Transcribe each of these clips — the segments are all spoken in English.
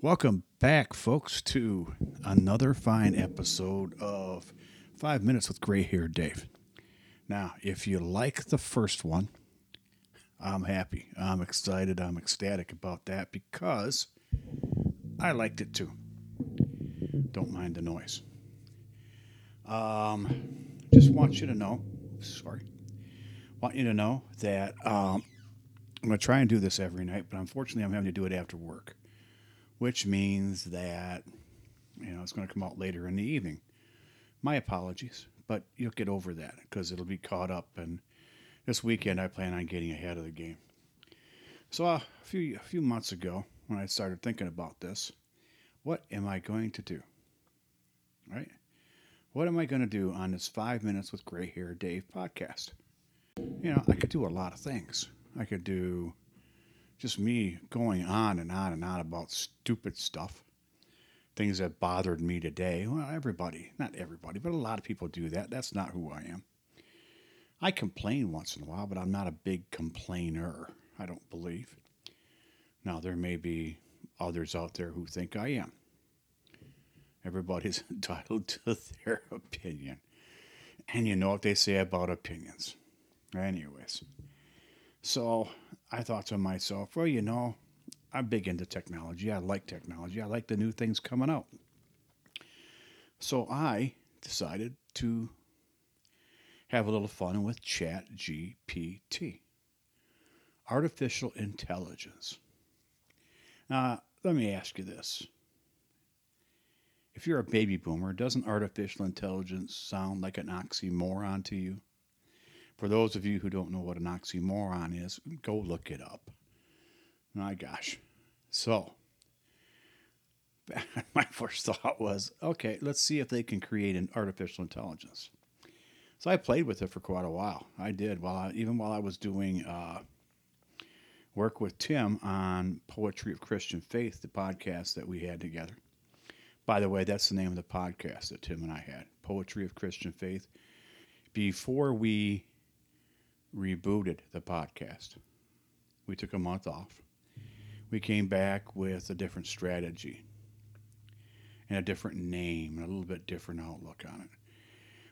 Welcome back, folks, to another fine episode of 5 Minutes with Grayhaired Dave. Now, if you like the first one, I'm happy. I'm excited. I'm ecstatic about that because I liked it too. Don't mind the noise. Just want you to know, that I'm going to try and do this every night, but unfortunately I'm having to do it after work. Which means that, it's going to come out later in the evening. My apologies, but you'll get over that because it'll be caught up. And this weekend, I plan on getting ahead of the game. So a few months ago, when I started thinking about this, what am I going to do? Right? What am I going to do on this 5 Minutes with Gray Hair Dave podcast? I could do a lot of things. I could do just me going on and on and on about stupid stuff, things that bothered me today. Well, not everybody, but a lot of people do that. That's not who I am. I complain once in a while, but I'm not a big complainer, I don't believe. Now, there may be others out there who think I am. Everybody's entitled to their opinion. And you know what they say about opinions. Anyways. So I thought to myself, well, I'm big into technology. I like technology. I like the new things coming out. So I decided to have a little fun with ChatGPT, artificial intelligence. Now, let me ask you this. If you're a baby boomer, doesn't artificial intelligence sound like an oxymoron to you? For those of you who don't know what an oxymoron is, go look it up. My gosh. So, my first thought was, okay, let's see if they can create an artificial intelligence. So I played with it for quite a while. I did, while I was doing work with Tim on Poetry of Christian Faith, the podcast that we had together. By the way, that's the name of the podcast that Tim and I had, Poetry of Christian Faith, before we rebooted the podcast. We took a month off. We came back with a different strategy and a different name and a little bit different outlook on it.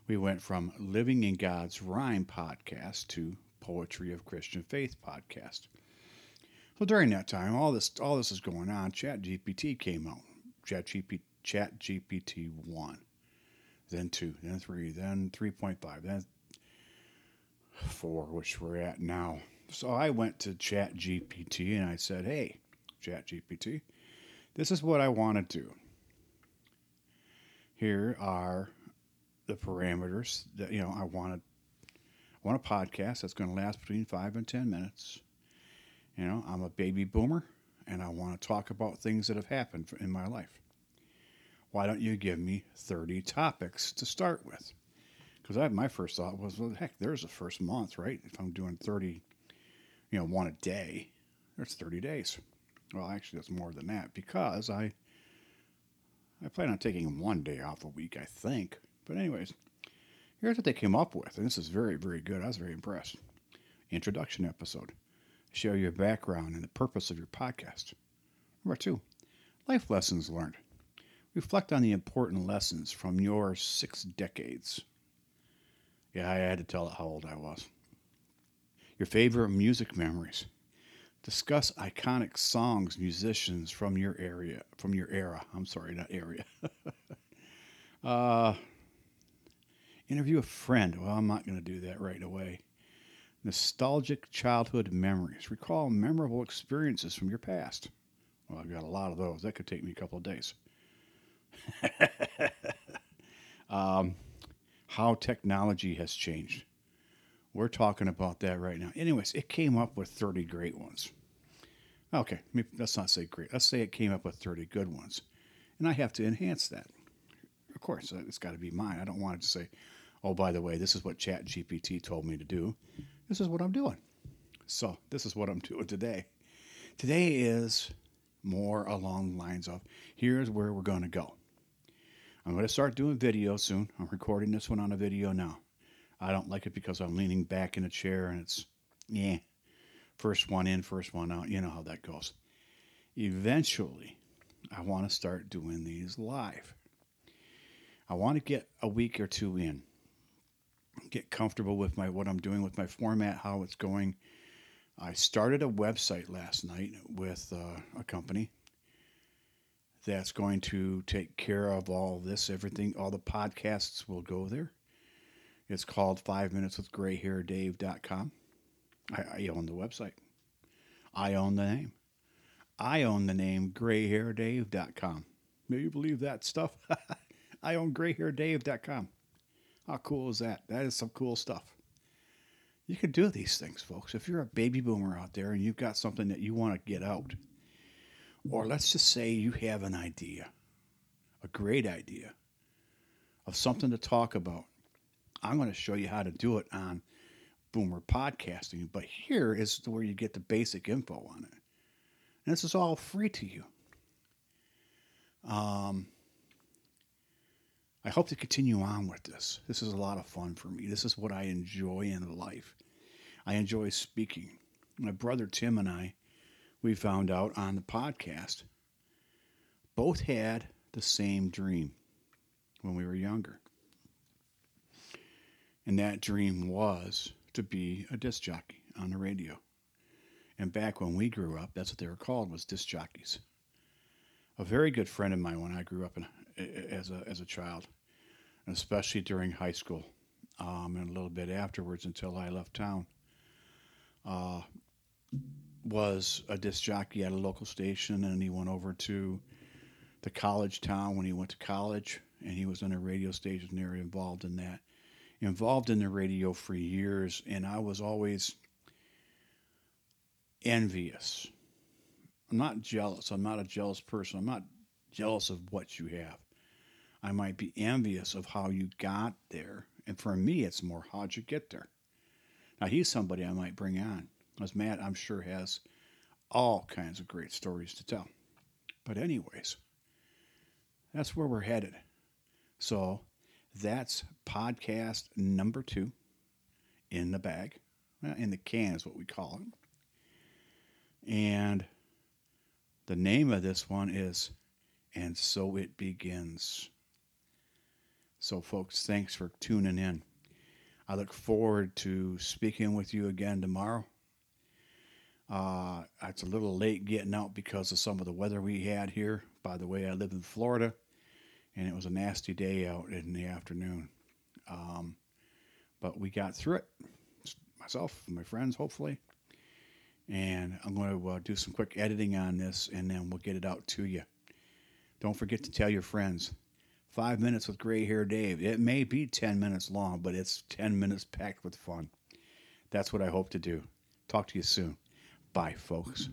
We went from Living in God's Rhyme podcast to Poetry of Christian Faith podcast. So during that time, all this is going on, ChatGPT came out. ChatGPT 1, then 2, then 3, then 3.5, then 4, which we're at now. So I went to ChatGPT and I said, hey, ChatGPT, this is what I want to do. Here are the parameters that, I want a podcast that's going to last between 5 and 10 minutes. I'm a baby boomer and I want to talk about things that have happened in my life. Why don't you give me 30 topics to start with? Because my first thought was, well, heck, there's the first month, right? If I'm doing 30, one a day, there's 30 days. Well, actually, that's more than that because I plan on taking one day off a week, I think. But anyways, here's what they came up with, and this is very, very good. I was very impressed. Introduction episode. Show your background and the purpose of your podcast. Number 2, life lessons learned. Reflect on the important lessons from your 6 decades. Yeah, I had to tell it how old I was. Your favorite music memories. Discuss iconic songs, musicians from your era. Interview a friend. Well, I'm not going to do that right away. Nostalgic childhood memories. Recall memorable experiences from your past. Well, I've got a lot of those. That could take me a couple of days. How technology has changed. We're talking about that right now. Anyways, it came up with 30 great ones. Okay, let's not say great. Let's say it came up with 30 good ones. And I have to enhance that. Of course, it's got to be mine. I don't want to say, oh, by the way, this is what ChatGPT told me to do. This is what I'm doing. So this is what I'm doing today. Today is more along the lines of, here's where we're going to go. I'm going to start doing video soon. I'm recording this one on a video now. I don't like it because I'm leaning back in a chair and it's, first one in, first one out. You know how that goes. Eventually, I want to start doing these live. I want to get a week or two in, get comfortable with what I'm doing with my format, how it's going. I started a website last night with a company that's going to take care of all this, everything. All the podcasts will go there. It's called 5 Minutes with GrayHairdave.com. I own the website. I own the name. I own the name GrayHairDave.com. May you believe that stuff? I own GrayHairDave.com. How cool is that? That is some cool stuff. You can do these things, folks. If you're a baby boomer out there and you've got something that you want to get out, or let's just say you have an idea, a great idea of something to talk about, I'm going to show you how to do it on Boomer Podcasting, but here is where you get the basic info on it. And this is all free to you. I hope to continue on with this. This is a lot of fun for me. This is what I enjoy in life. I enjoy speaking. My brother Tim and I, we found out on the podcast, both had the same dream when we were younger. And that dream was to be a disc jockey on the radio. And back when we grew up, that's what they were called, was disc jockeys. A very good friend of mine when I grew up as a child, and especially during high school, and a little bit afterwards until I left town, was a disc jockey at a local station, and he went over to the college town when he went to college, and he was on a radio station there involved in that. Involved in the radio for years, and I was always envious. I'm not jealous. I'm not a jealous person. I'm not jealous of what you have. I might be envious of how you got there, and for me, it's more how'd you get there. Now, he's somebody I might bring on, because Matt, I'm sure, has all kinds of great stories to tell. But anyways, that's where we're headed. So that's podcast number 2 in the bag. In the can is what we call it. And the name of this one is And So It Begins. So, folks, thanks for tuning in. I look forward to speaking with you again tomorrow. It's a little late getting out because of some of the weather we had here. By the way, I live in Florida. And it was a nasty day out in the afternoon. But we got through it, myself and my friends, hopefully. And I'm going to do some quick editing on this, and then we'll get it out to you. Don't forget to tell your friends. 5 Minutes with Gray Hair Dave. It may be 10 minutes long, but it's 10 minutes packed with fun. That's what I hope to do. Talk to you soon. Bye, folks.